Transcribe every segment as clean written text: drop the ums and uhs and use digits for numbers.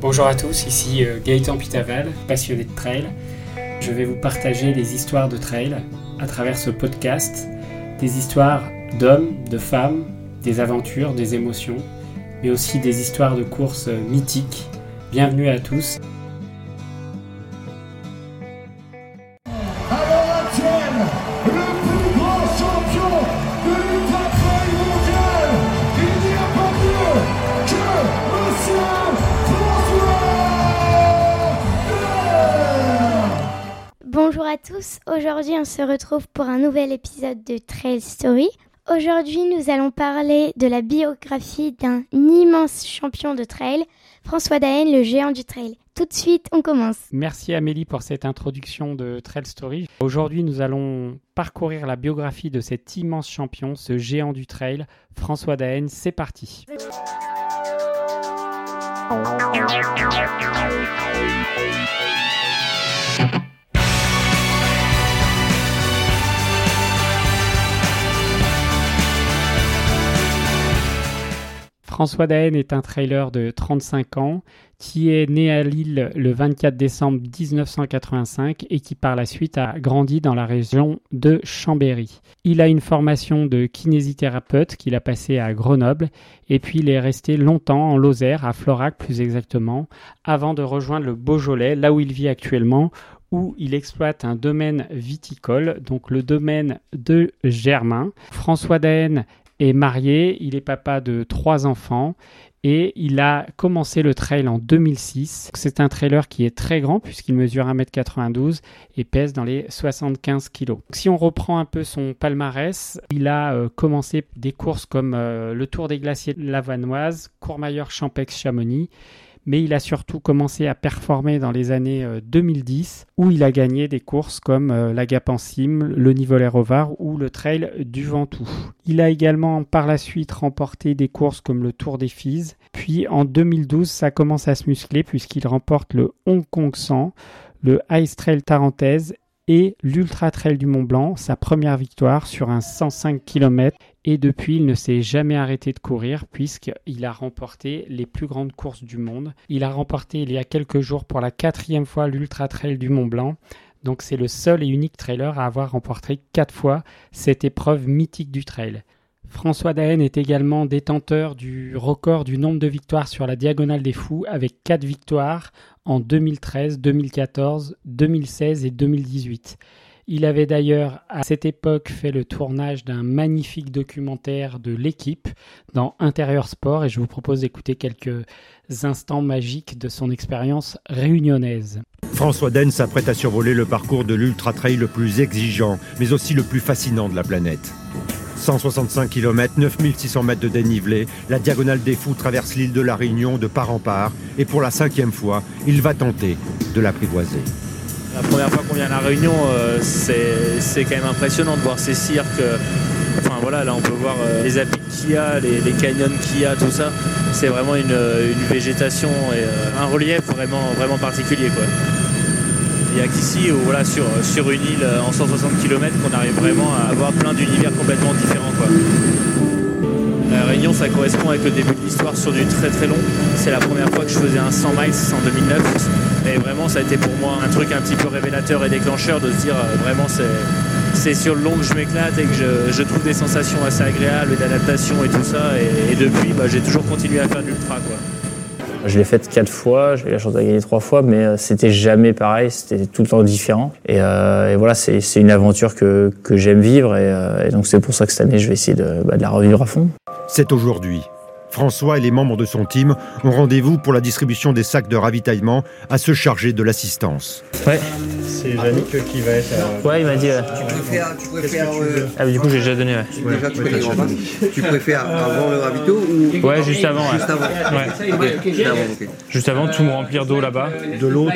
Bonjour à tous, ici Gaëtan Pitaval, passionné de trail. Je vais vous partager des histoires de trail à travers ce podcast, des histoires d'hommes, de femmes, des aventures, des émotions, mais aussi des histoires de courses mythiques. Bienvenue à tous. Bonjour à tous, aujourd'hui on se retrouve pour un nouvel épisode de Trail Story. Aujourd'hui nous allons parler de la biographie d'un immense champion de trail, François D'Haene, le géant du trail. Tout de suite, on commence. Merci Amélie pour cette introduction de Trail Story. Aujourd'hui nous allons parcourir la biographie de cet immense champion, ce géant du trail, François D'Haene. C'est parti. François D'Haene est un trailer de 35 ans qui est né à Lille le 24 décembre 1985 et qui par la suite a grandi dans la région de Chambéry. Il a une formation de kinésithérapeute qu'il a passée à Grenoble et puis il est resté longtemps en Lozère, à Florac plus exactement, avant de rejoindre le Beaujolais, là où il vit actuellement, où il exploite un domaine viticole, donc le domaine de Germain. François D'Haene est marié, il est papa de 3 enfants et il a commencé le trail en 2006. C'est un trailer qui est très grand puisqu'il mesure 1m92 et pèse dans les 75 kg. Si on reprend un peu son palmarès, il a commencé des courses comme le Tour des Glaciers de la Vanoise, Courmayeur Champex Chamonix, mais il a surtout commencé à performer dans les années 2010 où il a gagné des courses comme la Gapensim, le Nivolero Var ou le Trail du Ventoux. Il a également par la suite remporté des courses comme le Tour des Fiz. Puis en 2012, ça commence à se muscler puisqu'il remporte le Hong Kong 100, le Ice Trail Tarentaise et l'Ultra Trail du Mont-Blanc, sa première victoire sur un 105 km. Et depuis, il ne s'est jamais arrêté de courir puisqu'il a remporté les plus grandes courses du monde. Il a remporté il y a quelques jours pour la 4e fois l'Ultra Trail du Mont-Blanc. Donc c'est le seul et unique trailer à avoir remporté 4 fois cette épreuve mythique du trail. François D'Haene est également détenteur du record du nombre de victoires sur la Diagonale des Fous avec 4 victoires en 2013, 2014, 2016 et 2018. Il avait d'ailleurs à cette époque fait le tournage d'un magnifique documentaire de l'équipe dans Intérieur Sport et je vous propose d'écouter quelques instants magiques de son expérience réunionnaise. François D'Haene s'apprête à survoler le parcours de l'Ultra Trail le plus exigeant mais aussi le plus fascinant de la planète. 165 km, 9600 mètres de dénivelé, la Diagonale des Fous traverse l'île de la Réunion de part en part et pour la 5e fois, il va tenter de l'apprivoiser. La première fois qu'on vient à la Réunion, c'est quand même impressionnant de voir ces cirques. Enfin voilà, là on peut voir les abîmes qu'il y a, les canyons qu'il y a, tout ça. C'est vraiment une végétation et un relief vraiment, vraiment particulier, quoi. Il n'y a qu'ici, où, voilà, sur une île en 160 km, qu'on arrive vraiment à avoir plein d'univers complètement différents, quoi. La Réunion, ça correspond avec le début de l'histoire sur du très très long. C'est la première fois que je faisais un 100 miles, en 2009. Et vraiment, ça a été pour moi un truc un petit peu révélateur et déclencheur de se dire vraiment c'est sur le long que je m'éclate et que je trouve des sensations assez agréables, d'adaptation et tout ça. Et depuis, j'ai toujours continué à faire de l'ultra, quoi. Je l'ai faite 4 fois, j'ai eu la chance de la gagner 3 fois, mais c'était jamais pareil, c'était tout le temps différent. Et voilà, c'est une aventure que j'aime vivre et donc c'est pour ça que cette année, je vais essayer de la revivre à fond. C'est aujourd'hui. François et les membres de son team ont rendez-vous pour la distribution des sacs de ravitaillement à se charger de l'assistance. Ouais. C'est Yannick qui va être... Ouais, il m'a dit... Tu préfères... Ah, mais du coup, j'ai déjà donné, ouais. Tu préfères avant le ravito ou... Ouais, juste avant, ouais. Juste avant, ouais. Okay. Juste avant, tout me remplir d'eau là-bas. De l'eau,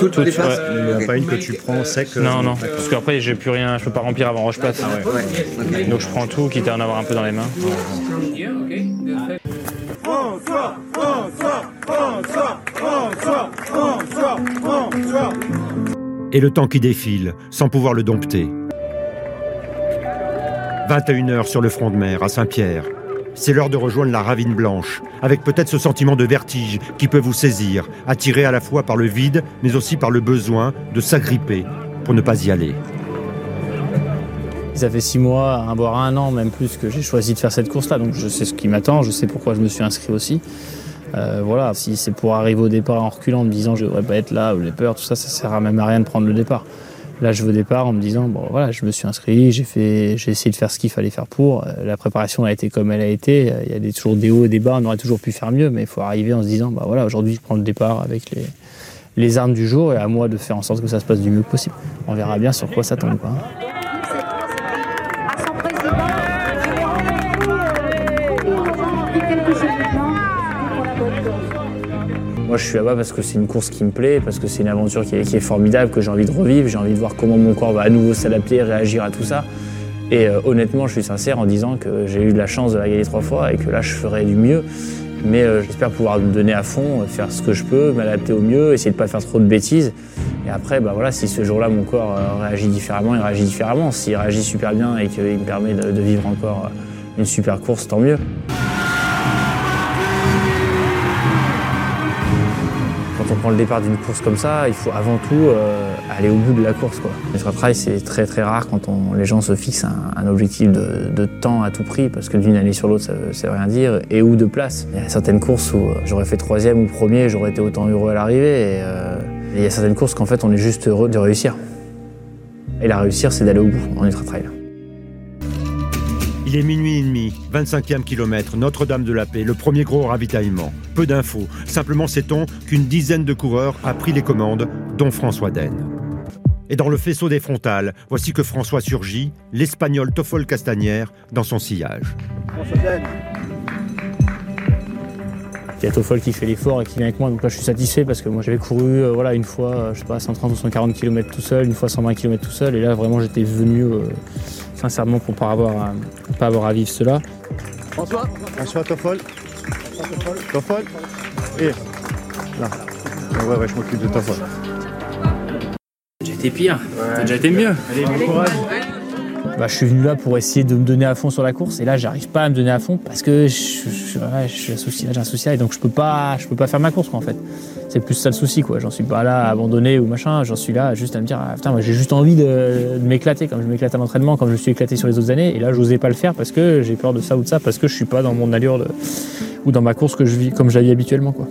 toutes les faces. Il n'y en a pas une que tu prends sec. Non, parce qu'après, j'ai plus rien, je peux pas remplir avant roche plate. Ah, ouais. Okay. Donc je prends tout, quitte à en avoir un peu dans les mains. Bonsoir. Et le temps qui défile, sans pouvoir le dompter. 21h sur le front de mer à Saint-Pierre. c'est l'heure de rejoindre la ravine blanche, avec peut-être ce sentiment de vertige qui peut vous saisir, attiré à la fois par le vide, mais aussi par le besoin de s'agripper pour ne pas y aller. Ça fait 6 mois, voire 1 an, même plus, que j'ai choisi de faire cette course-là, donc je sais ce qui m'attend, je sais pourquoi je me suis inscrit aussi. Voilà, si c'est pour arriver au départ en reculant, en me disant je devrais pas être là, ou j'ai peur, tout ça, ça sert même à rien de prendre le départ. Là, je vais au départ en me disant, bon voilà, je me suis inscrit, j'ai essayé de faire ce qu'il fallait faire pour. La préparation a été comme elle a été. Il y a toujours des hauts et des bas, on aurait toujours pu faire mieux, mais il faut arriver en se disant, bah voilà, aujourd'hui, je prends le départ avec les armes du jour et à moi de faire en sorte que ça se passe du mieux possible. On verra bien sur quoi ça tombe, quoi. Moi, je suis là-bas parce que c'est une course qui me plaît, parce que c'est une aventure qui est formidable, que j'ai envie de revivre, j'ai envie de voir comment mon corps va à nouveau s'adapter, réagir à tout ça. Et honnêtement, je suis sincère en disant que j'ai eu de la chance de la gagner 3 fois et que là, je ferai du mieux. Mais j'espère pouvoir me donner à fond, faire ce que je peux, m'adapter au mieux, essayer de ne pas faire trop de bêtises. Et après, bah voilà, si ce jour-là, mon corps réagit différemment, il réagit différemment. S'il réagit super bien et qu'il me permet de vivre encore une super course, tant mieux. Quand on prend le départ d'une course comme ça, il faut avant tout aller au bout de la course, quoi. L'ultra trail, c'est très très rare quand les gens se fixent un objectif de temps à tout prix, parce que d'une année sur l'autre, ça veut rien dire, et ou de place. Il y a certaines courses où j'aurais fait 3e ou 1er, j'aurais été autant heureux à l'arrivée, et il y a certaines courses qu'en fait, on est juste heureux de réussir. Et la réussir, c'est d'aller au bout en ultra trail. Il est 00h30, 25e kilomètre, Notre-Dame-de-la-Paix, le premier gros ravitaillement. Peu d'infos, simplement sait-on qu'une dizaine de coureurs a pris les commandes, dont François D'Haene. Et dans le faisceau des frontales, voici que François surgit, l'Espagnol Toffol Castagnère, dans son sillage. François D'Haene. Il y a Toffol qui fait l'effort et qui vient avec moi, donc là je suis satisfait parce que moi j'avais couru voilà, une fois, je sais pas, 130 ou 140 km tout seul, une fois 120 km tout seul, et là vraiment j'étais venu sincèrement pour pas avoir à vivre cela. François Toffol. Toffol. Et là. Ouais, je m'occupe de Toffol. J'ai été pire, t'as déjà été mieux. Allez, bon courage. Bah, je suis venu là pour essayer de me donner à fond sur la course et là j'arrive pas à me donner à fond parce que j'ai un souci et donc je peux pas faire ma course, quoi, en fait. C'est plus ça le souci, quoi. J'en suis pas là à abandonner ou machin, j'en suis là juste à me dire putain, moi j'ai juste envie de m'éclater comme je m'éclate à l'entraînement, comme je me suis éclaté sur les autres années, et là j'osais pas le faire parce que j'ai peur de ça ou de ça, parce que je suis pas dans mon allure ou dans ma course que je vis comme je la vis habituellement, quoi.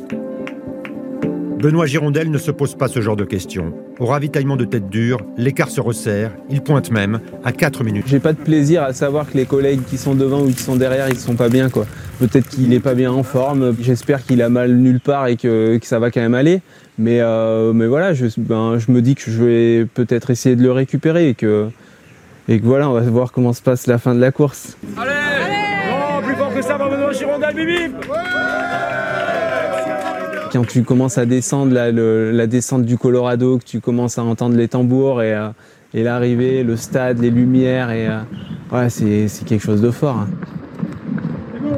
Benoît Girondel ne se pose pas ce genre de questions. Au ravitaillement de tête dure, l'écart se resserre, il pointe même à 4 minutes. J'ai pas de plaisir à savoir que les collègues qui sont devant ou qui sont derrière, ils sont pas bien, quoi. Peut-être qu'il est pas bien en forme, j'espère qu'il a mal nulle part et que ça va quand même aller. Mais voilà, je me dis que je vais peut-être essayer de le récupérer et que voilà, on va voir comment se passe la fin de la course. Allez, allez, oh, plus fort que ça, Benoît Girondel, bim bim, ouais. Quand tu commences à descendre, là, la descente du Colorado, que tu commences à entendre les tambours et l'arrivée, le stade, les lumières, et ouais, c'est quelque chose de fort. C'est bon,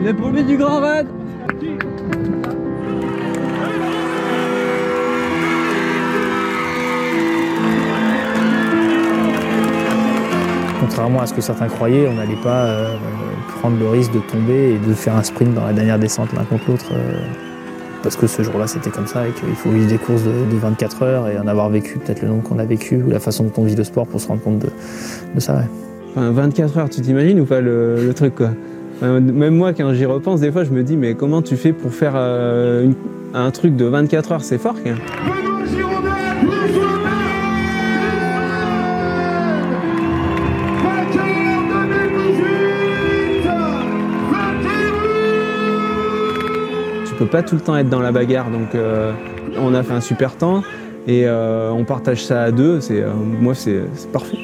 il est premier du Grand Raid. Contrairement à ce que certains croyaient, on n'allait pas prendre le risque de tomber et de faire un sprint dans la dernière descente l'un contre l'autre. Parce que ce jour-là, c'était comme ça et qu'il faut vivre des courses de 24 heures et en avoir vécu peut-être le nombre qu'on a vécu ou la façon dont on vit le sport pour se rendre compte de ça. Ouais. Enfin, 24 heures, tu t'imagines ou pas le truc, quoi. Même moi, quand j'y repense, des fois, je me dis mais comment tu fais pour faire un truc de 24 heures, c'est fort, quoi. On peut pas tout le temps être dans la bagarre, donc on a fait un super temps et on partage ça à deux, moi c'est parfait.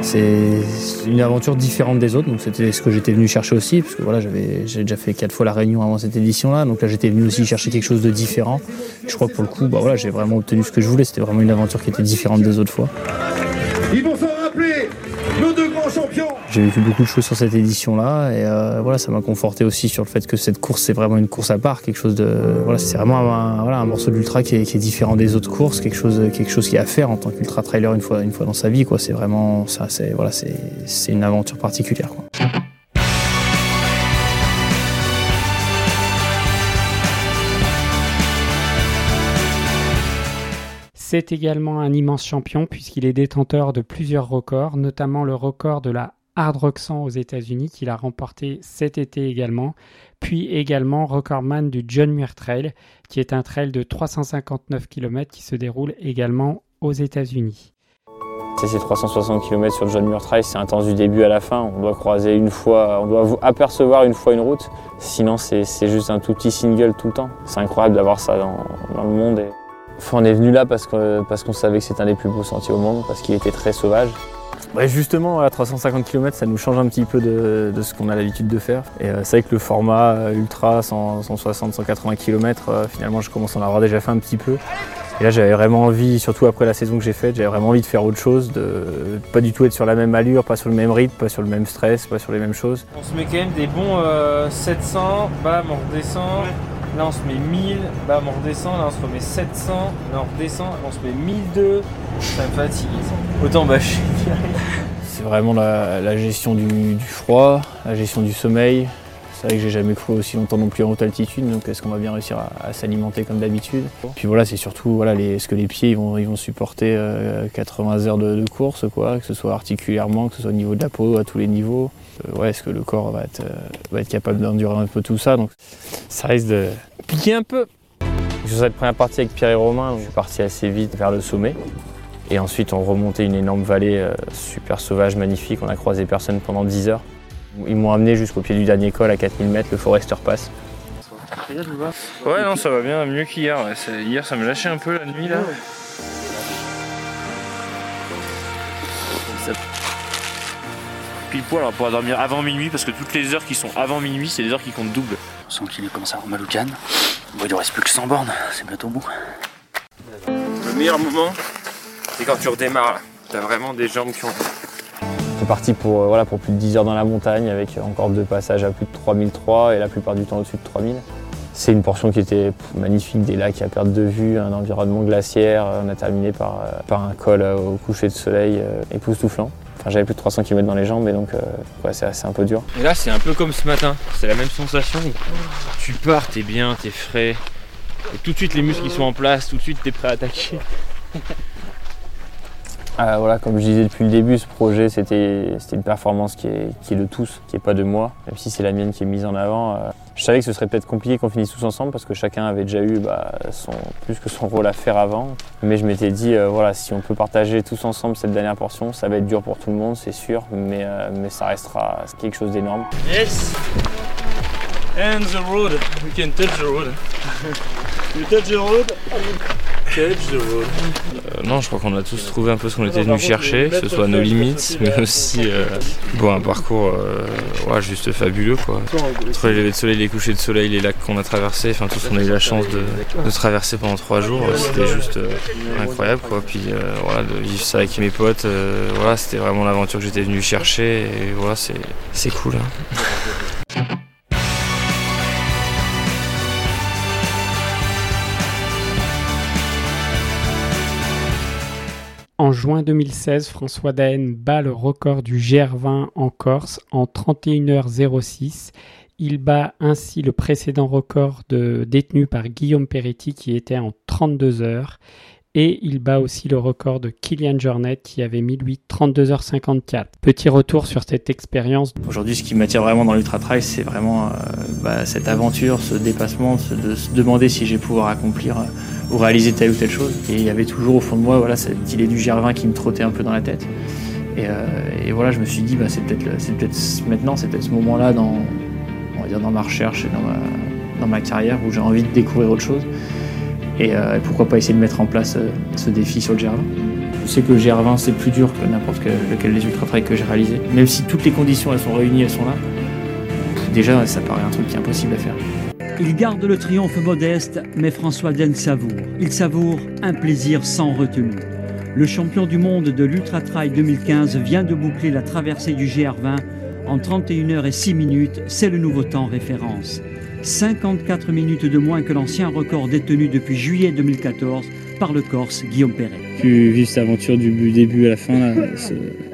C'est une aventure différente des autres, donc c'était ce que j'étais venu chercher aussi, parce que voilà, j'ai déjà fait 4 fois la Réunion avant cette édition-là, donc là j'étais venu aussi chercher quelque chose de différent. Je crois que pour le coup, bah voilà, j'ai vraiment obtenu ce que je voulais, c'était vraiment une aventure qui était différente des autres fois. Ils vont s'en rappeler, nos 2 grands champions. J'ai vécu beaucoup de choses sur cette édition-là et voilà, ça m'a conforté aussi sur le fait que cette course, c'est vraiment une course à part, quelque chose de voilà, c'est vraiment un morceau d'ultra qui est différent des autres courses, quelque chose qui est à faire en tant qu'ultra trailer une fois dans sa vie, quoi. C'est vraiment ça, c'est une aventure particulière, quoi. C'est également un immense champion puisqu'il est détenteur de plusieurs records, notamment le record de la Hard Rock 100 aux États-Unis qu'il a remporté cet été également, puis également recordman du John Muir Trail qui est un trail de 359 km qui se déroule également aux États-Unis. Ces 360 km sur le John Muir Trail, c'est intense du début à la fin. On doit croiser une fois, on doit apercevoir une fois une route, sinon c'est juste un tout petit single tout le temps. C'est incroyable d'avoir ça dans le monde. On est venu là parce qu'on savait que c'était un des plus beaux sentiers au monde, parce qu'il était très sauvage. Ouais, justement, à 350 km, ça nous change un petit peu de ce qu'on a l'habitude de faire. Et c'est vrai que le format ultra 160-180 km, finalement, je commence à en avoir déjà fait un petit peu. Et là, j'avais vraiment envie, surtout après la saison que j'ai faite, j'avais vraiment envie de faire autre chose, de pas du tout être sur la même allure, pas sur le même rythme, pas sur le même stress, pas sur les mêmes choses. On se met quand même des bons 700, bam, on redescend. Là on se met 1000, bam on redescend, là on se remet 700, là on redescend, là on se met 1200, ça me fatigue. Autant bâcher. C'est vraiment la gestion du froid, la gestion du sommeil. C'est vrai que j'ai jamais couru aussi longtemps non plus en haute altitude, donc est-ce qu'on va bien réussir à s'alimenter comme d'habitude. Puis voilà, c'est surtout voilà, ce que les pieds ils vont supporter 80 heures de course, quoi, que ce soit articulairement, que ce soit au niveau de la peau, à tous les niveaux. Ouais, est-ce que le corps va être capable d'endurer un peu tout ça, donc ça risque de piquer un peu. Sur cette première partie avec Pierre et Romain, je suis parti assez vite vers le sommet. Et ensuite on remontait une énorme vallée super sauvage, magnifique, on a croisé personne pendant 10 heures. Ils m'ont amené jusqu'au pied du dernier col à 4000 mètres, le Forester Pass. Ouais, non, ça va bien, mieux qu'hier. Hier, ça me lâchait un peu la nuit, là. Pile poil, on pourra dormir avant minuit, parce que toutes les heures qui sont avant minuit, c'est des heures qui comptent double. On sent qu'il commence à avoir mal au canne. Bon, il ne reste plus que 100 bornes, c'est bientôt bon. Le meilleur moment, c'est quand tu redémarres, là. T'as vraiment des jambes qui ont... On est parti pour plus de 10 heures dans la montagne avec encore deux passages à plus de 3003 et la plupart du temps au-dessus de 3000. C'est une portion qui était magnifique, des lacs à perte de vue, un environnement glaciaire. On a terminé par un col au coucher de soleil époustouflant. Enfin, j'avais plus de 300 km dans les jambes et donc ouais, c'est un peu dur. Et là c'est un peu comme ce matin, c'est la même sensation. Tu pars, t'es bien, t'es frais. Et tout de suite les muscles ils sont en place, tout de suite t'es prêt à attaquer. Voilà, comme je disais depuis le début, ce projet c'était une performance qui est de tous, qui n'est pas de moi, même si c'est la mienne qui est mise en avant. Je savais que ce serait peut-être compliqué qu'on finisse tous ensemble parce que chacun avait déjà eu plus que son rôle à faire avant. Mais je m'étais dit, voilà, si on peut partager tous ensemble cette dernière portion, ça va être dur pour tout le monde, c'est sûr, mais ça restera quelque chose d'énorme. Yes! And the road, we can touch the road. You touch the road. Non, je crois qu'on a tous trouvé un peu ce qu'on était venu chercher, que ce soit nos limites, mais aussi un parcours ouais, juste fabuleux, quoi. Entre les levées de soleil, les couchers de soleil, les lacs qu'on a traversés, enfin tout ce qu'on a eu la chance de traverser pendant 3 jours, c'était juste incroyable, quoi. Puis voilà, de vivre ça avec mes potes, voilà, c'était vraiment l'aventure que j'étais venu chercher et voilà, c'est cool, hein. En juin 2016, François D'Haene bat le record du GR20 en Corse en 31h06. Il bat ainsi le précédent record détenu par Guillaume Peretti qui était en 32 heures. Et il bat aussi le record de Kilian Jornet qui avait mis lui 32h54. Petit retour sur cette expérience. Aujourd'hui, ce qui m'attire vraiment dans l'ultra trail, c'est vraiment cette aventure, ce dépassement, de se demander si je vais pouvoir accomplir ou réaliser telle ou telle chose. Et il y avait toujours au fond de moi cette idée du GR20 qui me trottait un peu dans la tête. Et voilà, je me suis dit, c'est peut-être ce moment-là dans, on va dire, dans ma recherche et dans ma carrière où j'ai envie de découvrir autre chose. Et pourquoi pas essayer de mettre en place ce défi sur le GR20. Je sais que le GR20 c'est plus dur que n'importe lequel des ultra trails que j'ai réalisé. Même si toutes les conditions elles sont réunies, elles sont là, déjà ça paraît un truc qui est impossible à faire. Il garde le triomphe modeste, mais François D'Haene savoure. Il savoure un plaisir sans retenue. Le champion du monde de l'Ultra Trail 2015 vient de boucler la traversée du GR20 en 31h06, c'est le nouveau temps référence. 54 minutes de moins que l'ancien record détenu depuis juillet 2014 par le Corse Guillaume Perret. Pu vivre cette aventure du début à la fin, là,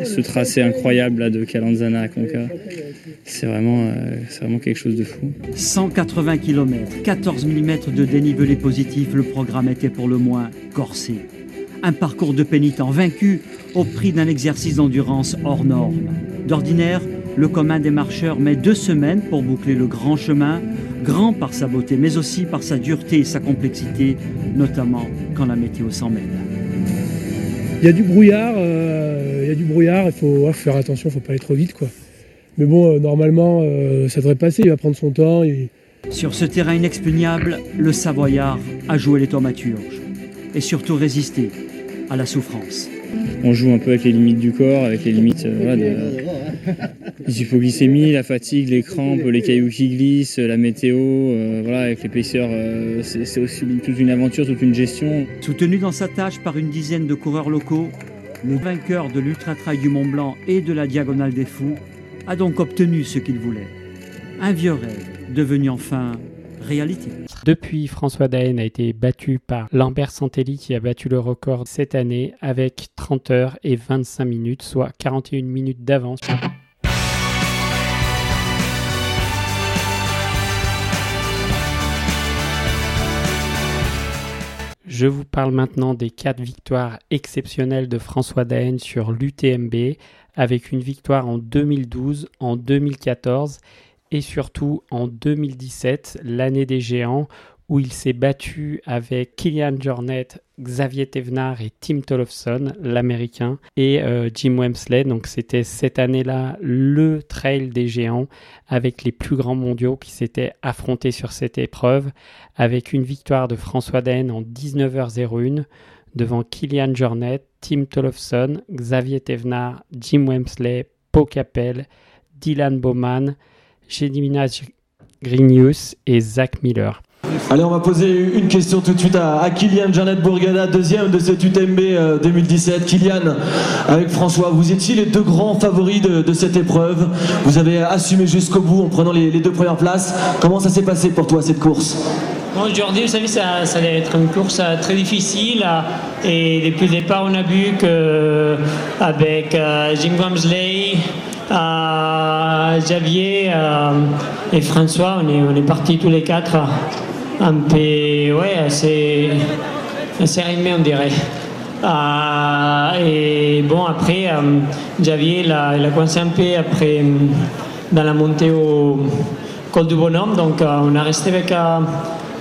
ce tracé incroyable là, de Calanzana à Conca, c'est vraiment quelque chose de fou. 180 km, 14 mm de dénivelé positif, le programme était pour le moins corsé. Un parcours de pénitent vaincu au prix d'un exercice d'endurance hors norme. D'ordinaire, le commun des marcheurs met 2 semaines pour boucler le grand chemin, grand par sa beauté, mais aussi par sa dureté et sa complexité, notamment quand la météo s'en mêle. Il y a du brouillard, il faut faire attention, il ne faut pas aller trop vite, quoi. Mais bon, normalement, ça devrait passer, il va prendre son temps. Sur ce terrain inexpugnable, le Savoyard a joué les thaumaturges et surtout résisté à la souffrance. On joue un peu avec les limites du corps, avec les limites l'hypoglycémie, la fatigue, les crampes, les cailloux qui glissent, la météo. Avec les payseurs, c'est aussi toute une aventure, toute une gestion. Soutenu dans sa tâche par une dizaine de coureurs locaux, le vainqueur de l'Ultra Trail du Mont-Blanc et de la Diagonale des Fous a donc obtenu ce qu'il voulait. Un vieux rêve devenu enfin réalité. Depuis, François D'Haene a été battu par Lambert Santelli qui a battu le record cette année avec 30 heures et 25 minutes, soit 41 minutes d'avance. Je vous parle maintenant des 4 victoires exceptionnelles de François D'Haene sur l'UTMB, avec une victoire en 2012, en 2014 et surtout en 2017, l'année des géants, où il s'est battu avec Kilian Jornet, Xavier Thévenard et Tim Tollefson, l'américain, et Jim Walmsley. Donc c'était cette année-là le trail des géants avec les plus grands mondiaux qui s'étaient affrontés sur cette épreuve, avec une victoire de François D'Haene en 19h01 devant Kilian Jornet, Tim Tollefson, Xavier Thévenard, Jim Walmsley, Pau Capel, Dylan Bowman, Gediminas Grinius et Zach Miller. Allez, on va poser une question tout de suite à Kilian Jornet Burgada, deuxième de cet UTMB 2017. Kilian, avec François, vous étiez les 2 grands favoris de cette épreuve. Vous avez assumé jusqu'au bout en prenant les 2 premières places. Comment ça s'est passé pour toi, cette course ? Bon, aujourd'hui, vous savez, ça allait être une course très difficile. Et depuis le départ, on a vu qu'avec Jim Walmsley, Xavier et François, on est partis tous les 4 un peu assez rythmé, on dirait. Et bon, après Xavier il a coincé un peu après dans la montée au col du Bonhomme, donc on a resté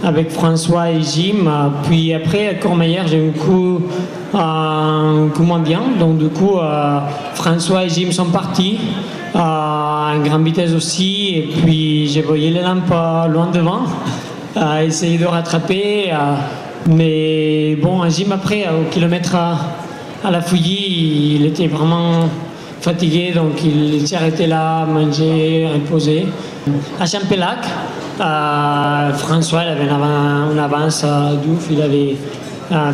avec François et Jim. Puis après à Courmayeur, j'ai eu un coup moins bien, donc du coup François et Jim sont partis à grande vitesse aussi, et puis j'ai voyé les lampes loin devant, à essayer de rattraper, mais bon, Jim après au kilomètre à la fouillie, il était vraiment fatigué, donc il s'est arrêté là, mangé, reposé. À Champelac, François il avait une avance d'ouf, il avait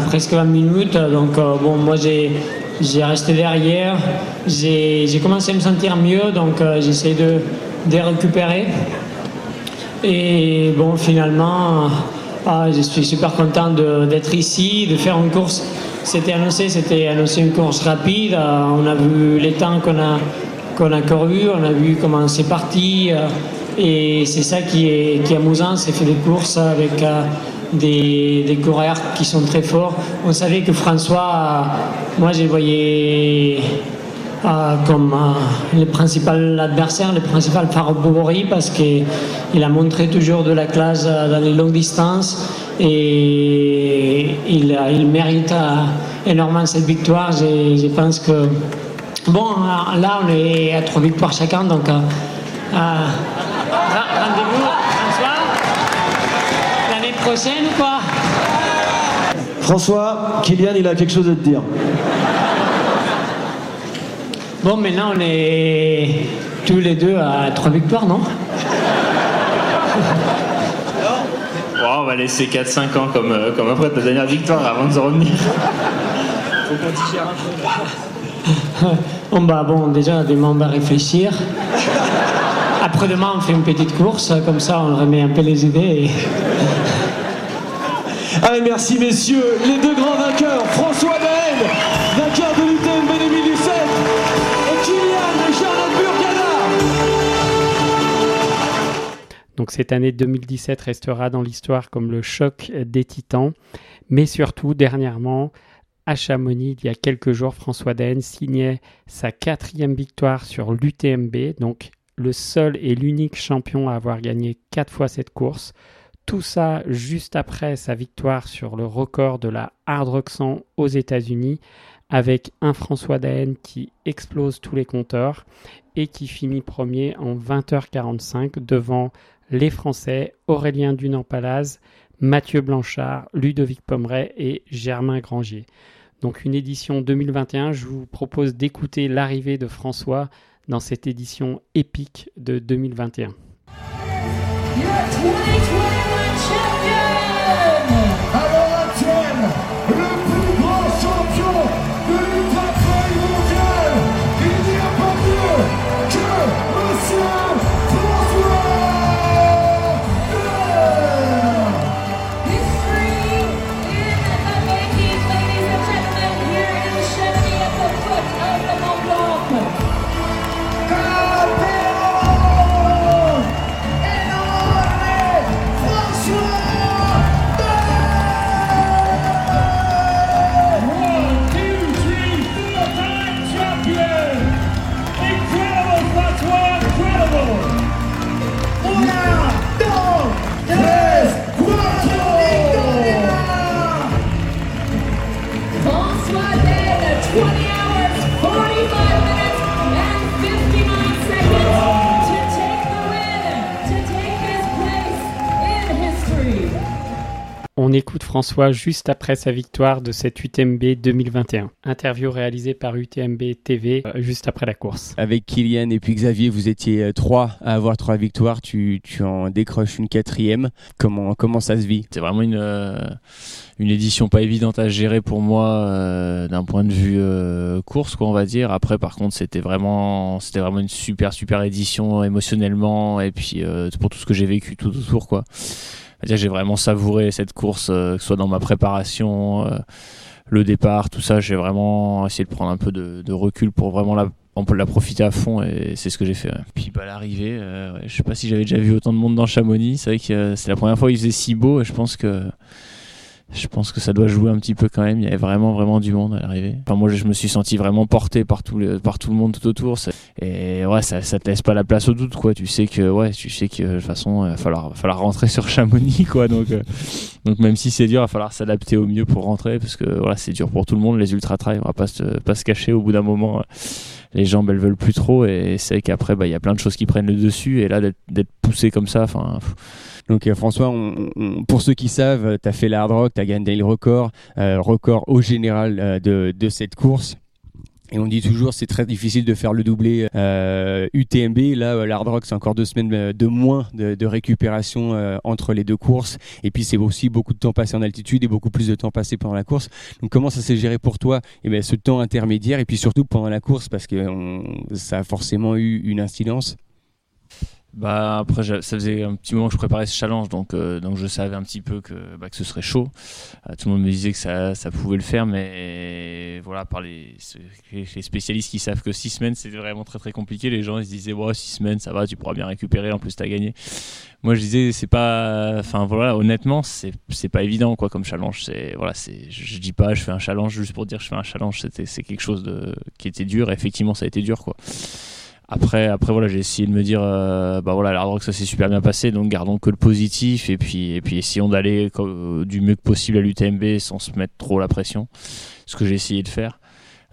presque 20 minutes, donc moi j'ai resté derrière, j'ai commencé à me sentir mieux, donc j'essaie de récupérer, et bon finalement je suis super content d'être ici, de faire une course. C'était annoncé une course rapide, on a vu les temps qu'on a couru, on a vu comment c'est parti, et c'est ça qui est amusant, c'est faire des courses avec des coureurs qui sont très forts. On savait que François, moi je le voyais comme le principal adversaire, le principal favori, parce qu'il a montré toujours de la classe dans les longues distances, et il mérite énormément cette victoire. Je pense que bon, là on est à 3 victoires chacun, donc rendez-vous François l'année prochaine, quoi. François, Kilian il a quelque chose à te dire. Bon, maintenant on est tous les 2 à 3 victoires, non ? On va laisser 4-5 ans comme après ta dernière victoire avant de se revenir. Bon, déjà, demain, on va réfléchir. Après demain, on fait une petite course, comme ça, on remet un peu les idées. Allez, merci, messieurs, les deux grands vainqueurs, François D'Haene, vainqueur de l'UTMB 2017, et Kilian Jornet Burgada. Donc, cette année 2017 restera dans l'histoire comme le choc des titans, mais surtout, dernièrement, à Chamonix, il y a quelques jours, François D'Haene signait sa 4e victoire sur l'UTMB, donc le seul et l'unique champion à avoir gagné 4 fois cette course. Tout ça juste après sa victoire sur le record de la Hard Rock 100 aux États-Unis, avec un François D'Haene qui explose tous les compteurs et qui finit premier en 20h45 devant les Français Aurélien Dunant-Palaz, Mathieu Blanchard, Ludovic Pommeret et Germain Grangier. Donc une édition 2021, je vous propose d'écouter l'arrivée de François dans cette édition épique de 2021. On écoute François juste après sa victoire de cette UTMB 2021. Interview réalisée par UTMB TV juste après la course. Avec Kilian et puis Xavier, vous étiez 3 à avoir 3 victoires. Tu en décroches une 4e. Comment ça se vit ? C'est vraiment une édition pas évidente à gérer pour moi d'un point de vue course, quoi, on va dire. Après, par contre, c'était vraiment une super édition émotionnellement et puis pour tout ce que j'ai vécu tout autour, quoi. J'ai vraiment savouré cette course, que ce soit dans ma préparation, le départ, tout ça. J'ai vraiment essayé de prendre un peu de recul pour vraiment on peut la profiter à fond, et c'est ce que j'ai fait. Ouais. Puis l'arrivée, je sais pas si j'avais déjà vu autant de monde dans Chamonix. C'est vrai que c'est la première fois qu'il faisait si beau, et je pense que ça doit jouer un petit peu quand même. Il y avait vraiment du monde à l'arrivée. Enfin, moi, je me suis senti vraiment porté par tout le monde tout autour. Et ouais, ça te laisse pas la place au doute, quoi. Tu sais que de toute façon, il va falloir rentrer sur Chamonix, quoi. Donc même si c'est dur, il va falloir s'adapter au mieux pour rentrer, parce que voilà, c'est dur pour tout le monde. Les ultra trail, on va pas se cacher. Au bout d'un moment, les jambes, elles veulent plus trop. Et c'est vrai qu'après, il y a plein de choses qui prennent le dessus. Et là, d'être poussé comme ça, enfin. Donc François, pour ceux qui savent, tu as fait la Hard Rock, tu as gagné le record au général de cette course. Et on dit toujours c'est très difficile de faire le doublé UTMB. Là, l'Hard Rock, c'est encore 2 semaines de moins de récupération entre les deux courses. Et puis, c'est aussi beaucoup de temps passé en altitude et beaucoup plus de temps passé pendant la course. Donc, comment ça s'est géré pour toi, ce temps intermédiaire, et puis surtout pendant la course, parce que ça a forcément eu une incidence? Après, ça faisait un petit moment que je préparais ce challenge, donc je savais un petit peu que ce serait chaud. Tout le monde me disait que ça pouvait le faire, mais voilà, par les spécialistes qui savent que 6 semaines, c'est vraiment très très compliqué. Les gens, ils se disaient, 6 semaines, ça va, tu pourras bien récupérer, en plus t'as gagné. Moi, je disais, c'est pas, enfin voilà, honnêtement, c'est pas évident, quoi, comme challenge. Je dis pas, je fais un challenge juste pour dire que je fais un challenge. C'est quelque chose qui était dur. Et effectivement, ça a été dur, quoi. Après voilà, j'ai essayé de me dire voilà, l'Hard Rock, ça s'est super bien passé, donc gardons que le positif et puis essayons d'aller du mieux que possible à l'UTMB sans se mettre trop la pression, ce que j'ai essayé de faire.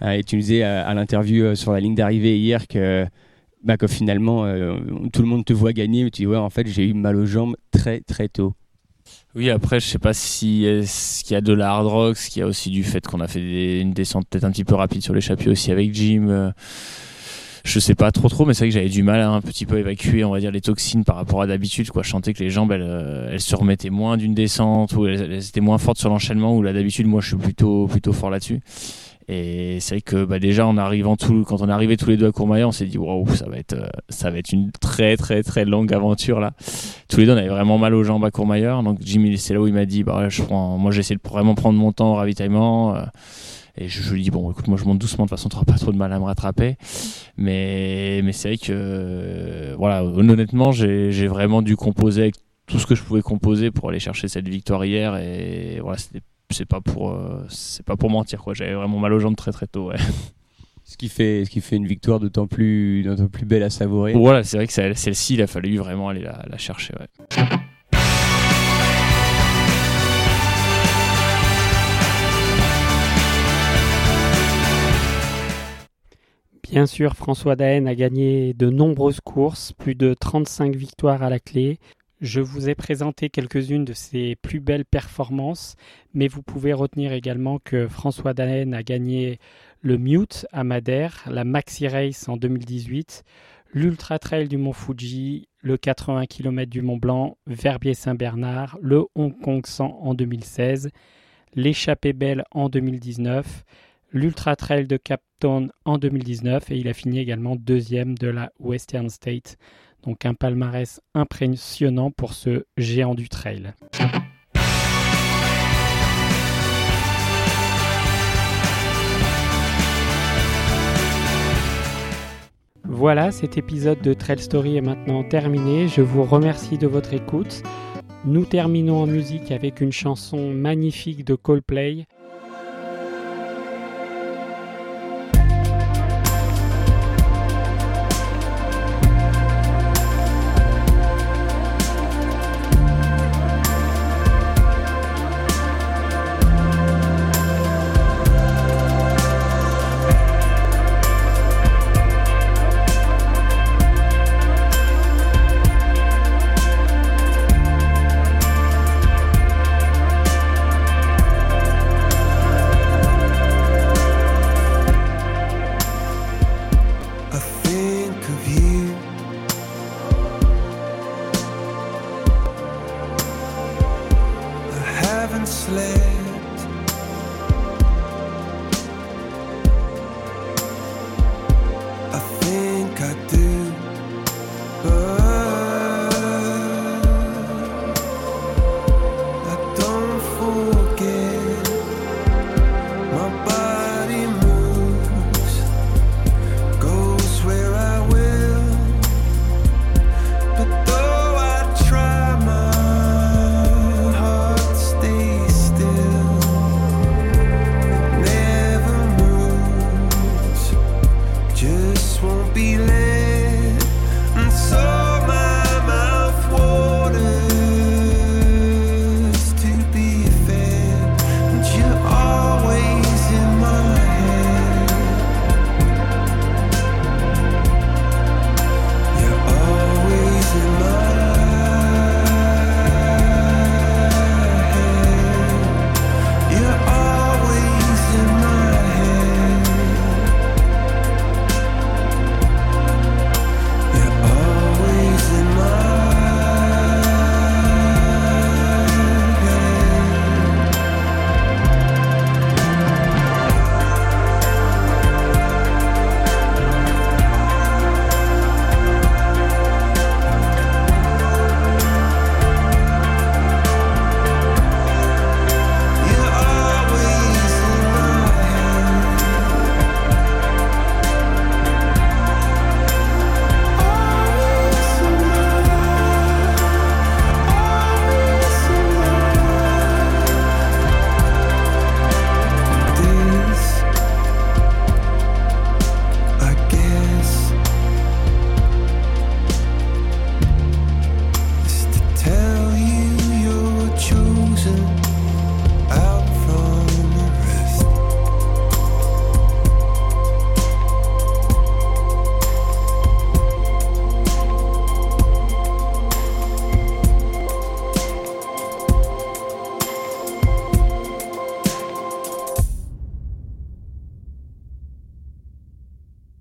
Et tu nous disais à l'interview sur la ligne d'arrivée hier que finalement tout le monde te voit gagner, mais tu dis ouais, en fait, j'ai eu mal aux jambes très très tôt. Oui, après, je sais pas si ce qu'il y a de la Hard Rock, ce qu'il y a aussi du fait qu'on a fait une descente peut-être un petit peu rapide sur les chapiers aussi avec Jim. Je sais pas trop, mais c'est vrai que j'avais du mal à un petit peu évacuer, on va dire, les toxines par rapport à d'habitude, quoi. Je sentais que les jambes, elles se remettaient moins d'une descente, ou elles étaient moins fortes sur l'enchaînement, où là d'habitude, moi, je suis plutôt fort là-dessus. Et c'est vrai que déjà quand on est arrivés tous les deux à Courmayeur, on s'est dit waouh, ça va être une très très très longue aventure là. Tous les deux on avait vraiment mal aux jambes à Courmayeur, donc Jimmy, c'est là où il m'a dit moi j'essaie de vraiment prendre mon temps au ravitaillement. Et je lui dis bon écoute, moi je monte doucement, de toute façon tu n'auras pas trop de mal à me rattraper, mais c'est vrai que voilà, honnêtement j'ai vraiment dû composer avec tout ce que je pouvais composer pour aller chercher cette victoire hier, et voilà, c'est pas pour mentir quoi, j'avais vraiment mal aux jambes très très tôt, ouais. Ce qui fait une victoire d'autant plus belle à savourer. Voilà, c'est vrai que celle-ci il a fallu vraiment aller la chercher, ouais. Bien sûr, François D'Haene a gagné de nombreuses courses, plus de 35 victoires à la clé. Je vous ai présenté quelques-unes de ses plus belles performances, mais vous pouvez retenir également que François D'Haene a gagné le Mute à Madère, la Maxi Race en 2018, l'Ultra Trail du Mont-Fuji, le 80 km du Mont-Blanc, Verbier-Saint-Bernard, le Hong Kong 100 en 2016, l'échappée belle en 2019, l'Ultra Trail de Cap Town en 2019, et il a fini également 2e de la Western State. Donc un palmarès impressionnant pour ce géant du trail. Voilà, cet épisode de Trail Story est maintenant terminé. Je vous remercie de votre écoute. Nous terminons en musique avec une chanson magnifique de Coldplay. Ooh.